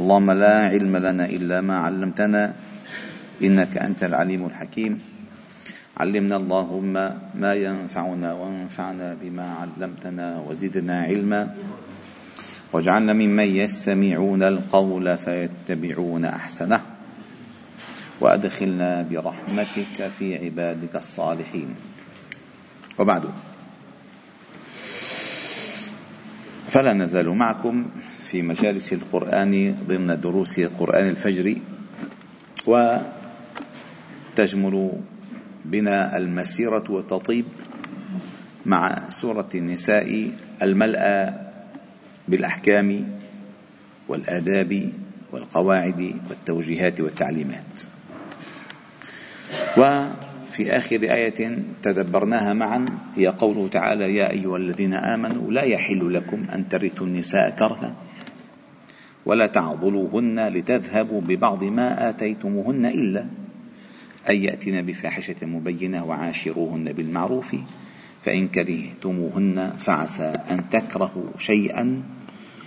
اللهم لا علم لنا إلا ما علمتنا إنك أنت العليم الحكيم. علمنا اللهم ما ينفعنا وانفعنا بما علمتنا وزدنا علما واجعلنا ممن يستمعون القول فيتبعون أحسنه وأدخلنا برحمتك في عبادك الصالحين. وبعد، فلا نزال معكم في مجالس القرآن ضمن دروس القرآن الفجري، وتجمل بنا المسيرة والتطيب مع سورة النساء الملأى بالأحكام والآداب والقواعد والتوجيهات والتعليمات. وفي آخر آية تدبرناها معا هي قوله تعالى: يا أيها الذين آمنوا لا يحل لكم أن ترثوا النساء كرها ولا تعضلوهن لتذهبوا ببعض ما آتيتموهن إلا أن يأتين بفاحشة مبينة وعاشروهن بالمعروف فإن كرهتموهن فعسى أن تكرهوا شيئا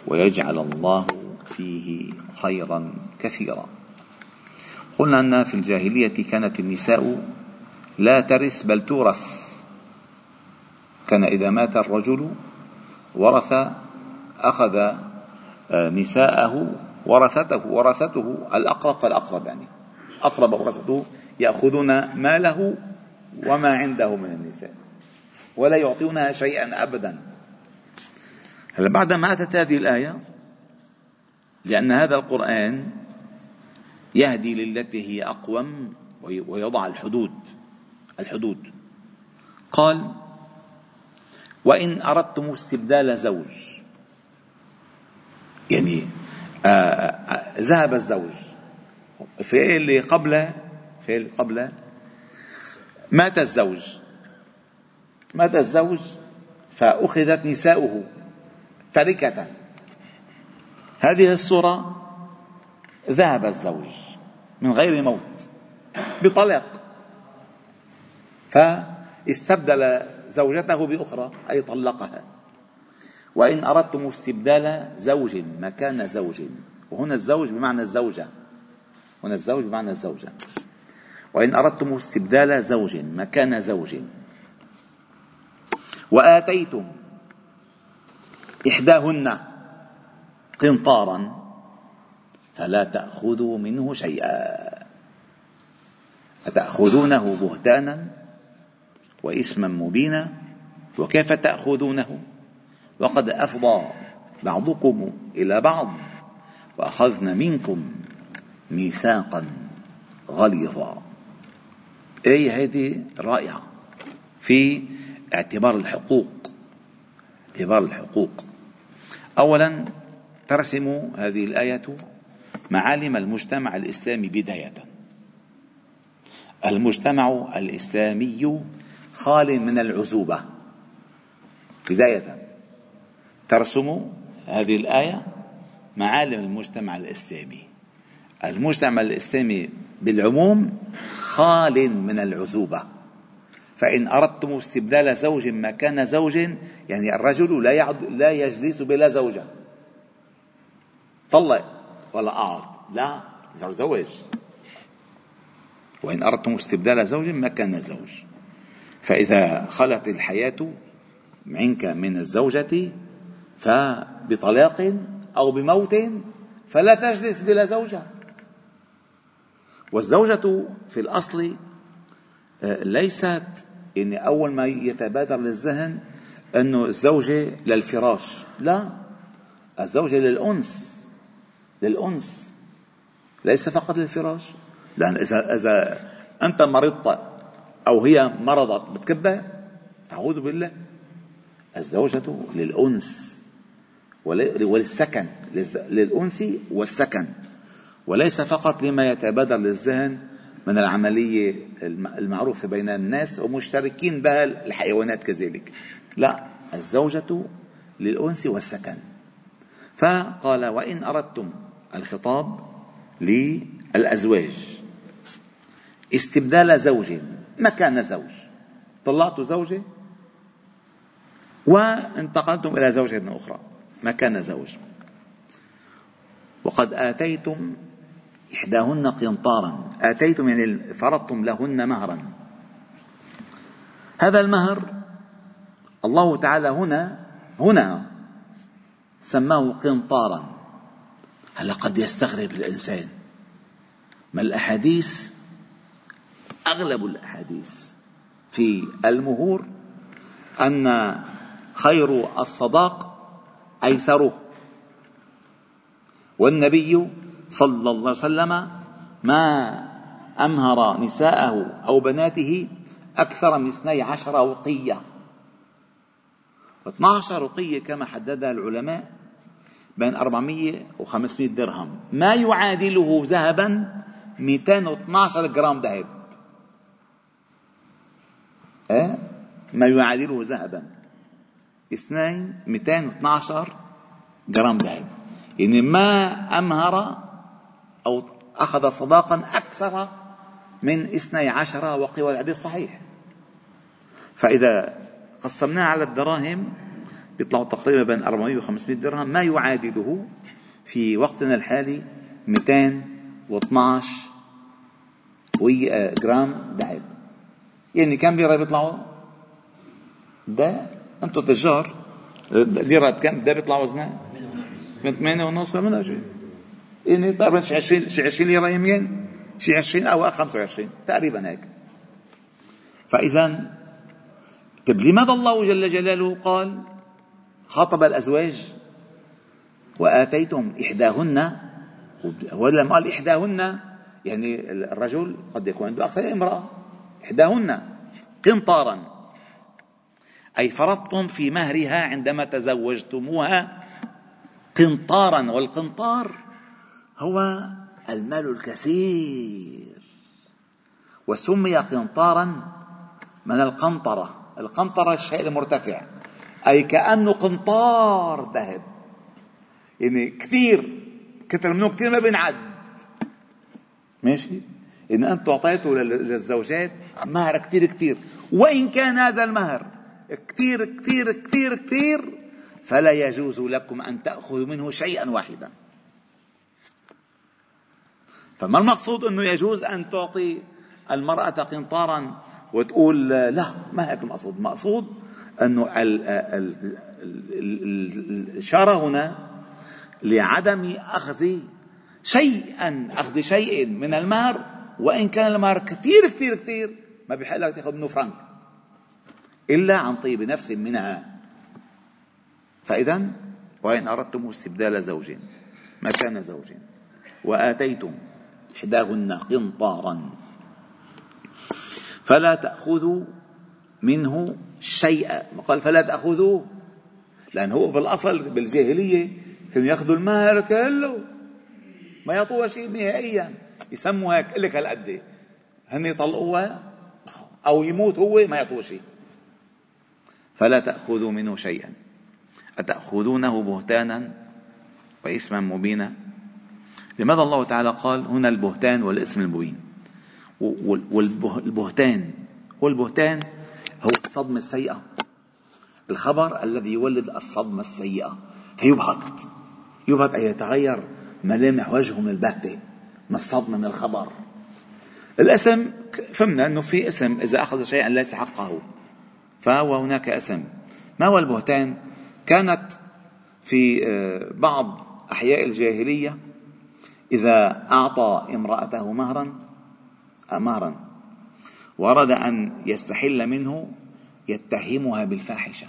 ويجعل الله فيه خيرا كثيرا. قلنا أن في الجاهلية كانت النساء لا ترث بل تورث، كان إذا مات الرجل ورث أخذ نساءه ورثته الأقرب فالأقرب، يعني أقرب ورثته يأخذون ماله وما عنده من النساء ولا يعطونها شيئا أبدا. هل بعد ما أتت هذه الآية، لأن هذا القرآن يهدي للتي هي أقوم ويضع الحدود، قال: وإن أردتم استبدال زوج، يعني ذهب الزوج، في اللي قبله مات الزوج فأخذت نساؤه تركة. هذه الصورة ذهب الزوج من غير موت بطلاق، فاستبدل زوجته بأخرى أي طلقها. وإن أردتم استبدال زوج مكان زوج، وهنا الزوج بمعنى الزوجة، هنا الزوج بمعنى الزوجة. وإن أردتم استبدال زوج مكان زوج وآتيتم إحداهن قنطارا فلا تأخذوا منه شيئا أتأخذونه بهتانا وإثما مبينا وكيف تأخذونه وقد أفضى بعضكم إلى بعض وأخذنا منكم ميثاقا غليظا. هذه رائعة في اعتبار الحقوق. أولا، ترسم هذه الآية معالم المجتمع الإسلامي بداية. المجتمع الإسلامي خال من العزوبة بداية. ترسم هذه الآية معالم المجتمع الإسلامي. المجتمع الإسلامي بالعموم خال من العزوبة. فإن أردتم استبدال زوج مكان زوج، يعني الرجل لا يجلس بلا زوجة. طلق ولا أعد، لا، زوج. وإن أردتم استبدال زوج مكان زوج، فإذا خلت الحياة منك من الزوجة فبطلاق أو بموت فلا تجلس بلا زوجة. والزوجة في الأصل ليست، إن أول ما يتبادر للذهن أنه الزوجة للفراش، لا، الزوجة للأنس ليس فقط للفراش، لأن إذا أنت مرضت أو هي مرضت بتكبها، أعوذ بالله. الزوجة للأنس وللسكن، للأنس والسكن، وليس فقط لما يتبادر للذهن من العملية المعروفة بين الناس ومشتركين بها الحيوانات كذلك، لا، الزوجة للأنس والسكن. فقال: وإن أردتم، الخطاب للأزواج، استبدال زوج مكان زوج، طلعت زوجة وانتقلتم إلى زوجة أخرى مكان زوج، وقد آتيتم إحداهن قنطارا، آتيتم يعني فرضتم لهن مهرا. هذا المهر الله تعالى هنا سماه قنطارا. هلا قد يستغرب الإنسان، ما الأحاديث أغلب الأحاديث في المهور أن خير الصداق أيسره، والنبي صلى الله عليه وسلم ما أمهر نساءه أو بناته أكثر من 12 رقية. 12 رقية كما حددها العلماء بين 400 و500 درهم، ما يعادله ذهبا 212 جرام ذهب، ما يعادله ذهبا 212 جرام ذهب. يعني ما أمهر أو أخذ صداقا أكثر من 12 وقوى العديد صحيح. فإذا قسمناه على الدراهم يطلع تقريبا بين 400 و500 درهم، ما يعادله في وقتنا الحالي 212 جرام ذهب. يعني كم ليرة بيطلعوا؟ ده أنتم تجار، ليرة كم ده بيطلع وزنها؟ من 8.5 ولا شيء، يعني تقريبا شي 20 ليرة يمين، شي 20 أو 25 تقريبا هيك. فإذا طيب لماذا الله جل جلاله قال خاطب الأزواج وآتيتم إحداهن، ولما قال إحداهن يعني الرجل قد يكون عنده أكثر امرأة، إحداهن قنطارا أي فرضتم في مهرها عندما تزوجتموها قنطارا. والقنطار هو المال الكثير، وسمي قنطارا من القنطرة. القنطرة الشيء المرتفع، أي كأنه قنطار ذهب، يعني كثير كثر منه كثير ما بينعد. ماشي، إن أنت أعطيته للزوجات مهر كثير، وإن كان هذا المهر كثير كثير كثير كثير فلا يجوز لكم أن تأخذوا منه شيئا واحدا. فما المقصود أنه يجوز أن تعطي المرأة قنطارا وتقول لا، ما هذا المقصود. المقصود أنه الإشارة هنا لعدم أخذ شيء من المهر، وإن كان المهر كثير كثير كثير ما بيحق لك تأخذ منه فرنك إلا عن طيب نفس منها. فإذا وإن أردتم استبدال زوج مكان زوج وآتيتم إحداهن قنطارا فلا تأخذوا منه شيئا. قال فلا تأخذوه لأن هو بالأصل بالجاهلية كانوا يأخذوا المهر كله ما يعطوها شيء نهائيا، يسموها كلك هالقد، هن يطلقوها أو يموت هو ما يعطوه شيء. فلا تأخذوا منه شيئا أتأخذونه بهتانا وإثما مبينا. لماذا الله تعالى قال هنا البهتان والإثم المبين؟ والبهتان والبهتان هو الصدمة السيئة، الخبر الذي يولد الصدمة السيئة فيبهت أن يتغير ملامح وجهه من البهتة، من الصدمة، من الخبر. الاسم فهمنا أنه في اسم إذا أخذ شيئا ليس حقه فهو هناك اسم. ما هو البهتان؟ كانت في بعض أحياء الجاهلية إذا أعطى امرأته مهرا ورد أن يستحل منه يتهمها بالفاحشة،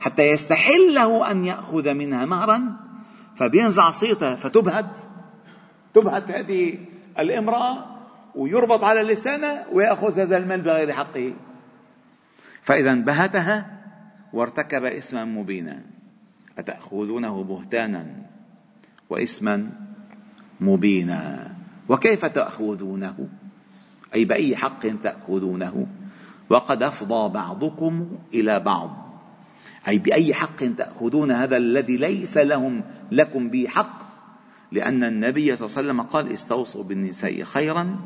حتى يستحل له أن يأخذ منها مهرا، فبينزع صيته فتبهت هذه الامرأة ويربط على لسانه ويأخذ هذا المال بغير حقه. فإذا بهتها وارتكب إثما مبينا. أتأخذونه بهتانا وإثما مبينا. وكيف تأخذونه؟ أي بأي حق تأخذونه؟ وقد أفضى بعضكم إلى بعض، أي بأي حق تأخذون هذا الذي ليس لكم به حق، لأن النبي صلى الله عليه وسلم قال استوصوا بالنساء خيرا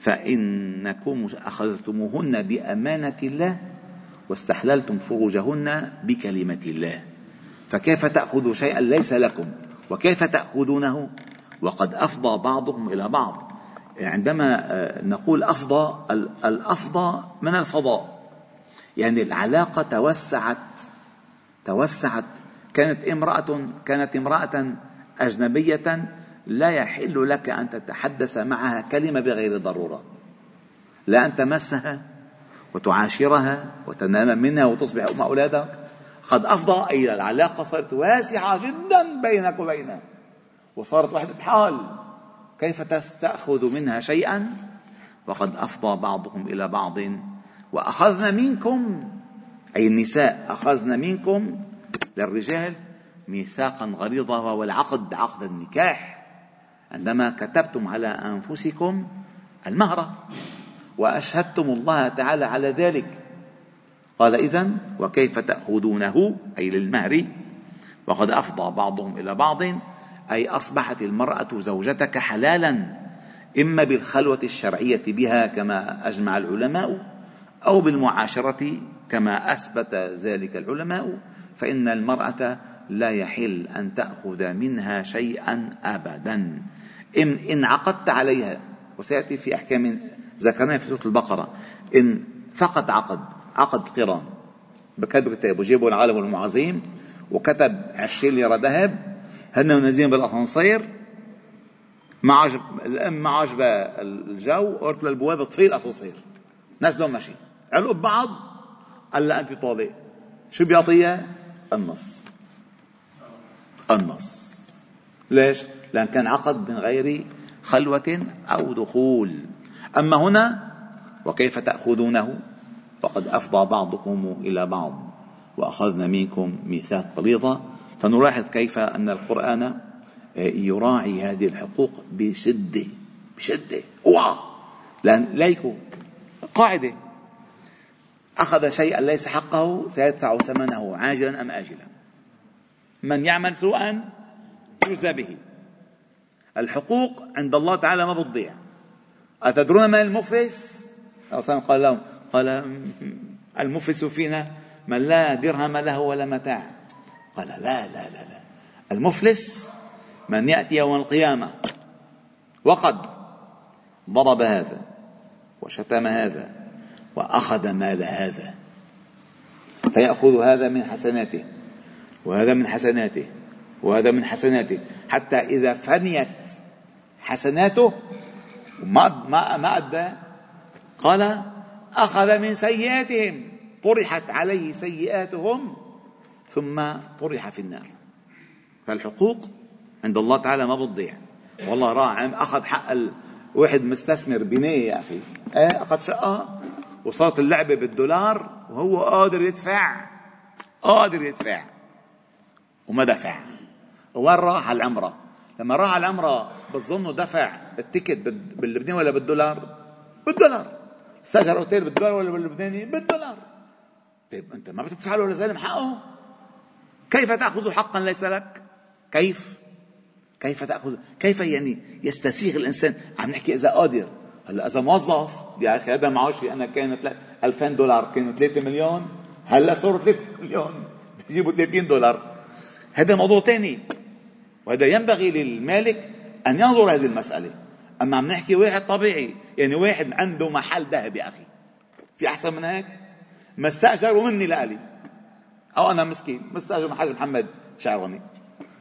فإنكم أخذتموهن بأمانة الله واستحللتم فروجهن بكلمة الله. فكيف تأخذوا شيئا ليس لكم وكيف تأخذونه وقد أفضى بعضهم إلى بعض. عندما نقول أفضى، الأفضى من الفضاء، يعني العلاقة توسعت. كانت امرأة أجنبية لا يحل لك أن تتحدث معها كلمة بغير ضرورة، لا أن تمسها وتعاشرها وتنام منها وتصبح أم أولادك. قد أفضى إلى العلاقة صارت واسعة جدا بينك وبينها، وصارت وحدة حال، كيف تستأخذ منها شيئا. وقد أفضى بعضهم إلى بعض وأخذنا منكم، أي النساء أخذنا منكم للرجال ميثاقا غليظا، وهو العقد، عقد النكاح، عندما كتبتم على أنفسكم المهر وأشهدتم الله تعالى على ذلك. قال إذن وكيف تأخذونه، أي للمهر. وقد أفضى بعضهم إلى بعض، أي أصبحت المرأة زوجتك حلالا، إما بالخلوة الشرعية بها كما أجمع العلماء، أو بالمعاشرة كما أثبت ذلك العلماء، فإن المرأة لا يحل أن تأخذ منها شيئا أبدا إن عقدت عليها. وسيأتي في أحكام ذكرناها في سورة البقرة، إن فقط عقد قران بكتاب وجيبه العالم المعظيم وكتب 20 ليرة ذهب، هن ونازلين بالأسانسير ما عجب الجو، قلت للبواب طفي الأسانسير، نزلوا ماشي علقوا ببعض، قال لها أنت طالق. شو بيعطيها؟ النص. ليش؟ لأن كان عقد من غير خلوة أو دخول. أما هنا وكيف تأخذونه، فقد أفضى بعضكم إلى بعض وأخذنا منكم ميثاق غليظا. فنلاحظ كيف أن القرآن يراعي هذه الحقوق بشدة. لأن ليكو قاعدة، أخذ شيئا ليس حقه سيدفع ثمنه عاجلا أم آجلا، من يعمل سوءا يجزى به. الحقوق عند الله تعالى ما بتضيع. أتدرون ما المفلس؟ قال لهم، قال المفلس فينا من لا درهم له ولا متاع. قال لا، المفلس من يأتي يوم القيامة وقد ضرب هذا وشتم هذا وأخذ مال هذا، فيأخذ هذا من حسناته وهذا من حسناته وهذا من حسناته، حتى إذا فنيت حسناته ما أدى، قال أخذ من سيئاتهم، طرحت عليه سيئاتهم ثم طرح في النار. فالحقوق عند الله تعالى ما بتضيع. والله راعم، أخذ حق واحد مستثمر بناية، يا أخي أخذ شقة وصارت اللعبة بالدولار، وهو قادر يدفع وما دفع. وين راح؟ على العمرة. لما راح على العمرة بتظنه دفع التيكت باللبناني ولا بالدولار؟ بالدولار. استأجر أوتيل بالدولار ولا باللبناني؟ بالدولار. طيب أنت ما بتدفع له ولا زالم حقه؟ كيف تأخذ حقا ليس لك؟ كيف تأخذ؟ كيف يعني يستسيغ الإنسان؟ عم نحكي إذا قادر. هلا إذا موظف، يا أخي هذا معاشي أنا كان 2000 دولار، كانوا 3 مليون، هلا صاروا 3 مليون، بيجيبوا 30 دولار. هذا موضوع تاني، وهذا ينبغي للمالك أن ينظر هذه المسألة. أما عم نحكي واحد طبيعي، يعني واحد عنده محل ذهب، يا أخي في أحسن من هيك؟ ما استأجروا مني لألي، أو أنا مسكين ما استأجر محل محمد شعراني،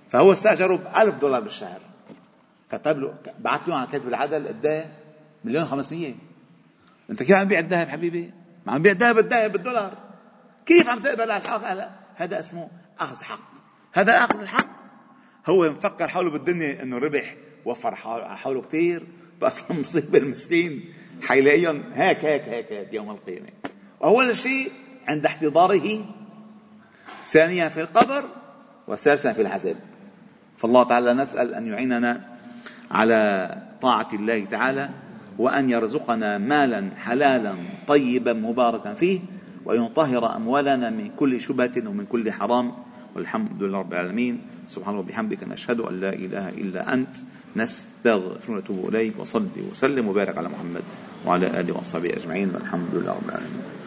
فهو استأجره ب$1000 بالشهر، كتب له بعت له عن 3 بالعدل قد 1,500,000. أنت كيف عم بيع الذهب حبيبي؟ ما عم بيع الذهب بالدولار، كيف عم تقبل هالحق؟ هذا اسمه أخذ حق. هذا أخذ الحق. هو مفكر حوله بالدنيا إنه ربح، وفر حوله كتير، بس مصيبة المسكين حيلاقيهم هيك يوم القيامة. أول شيء عند احتضاره، ثانيا في القبر، وثالثا في العذاب. فالله تعالى نسأل أن يعيننا على طاعة الله تعالى، وأن يرزقنا مالا حلالا طيبا مباركا فيه، ويطهر أموالنا من كل شبهة ومن كل حرام. والحمد لله رب العالمين. سبحان الله وبحمدك، نشهد أن لا إله إلا أنت، نستغفرك ونتوب إليك. وصلي وسلم وبارك على محمد وعلى آله وصحبه أجمعين، والحمد لله رب العالمين.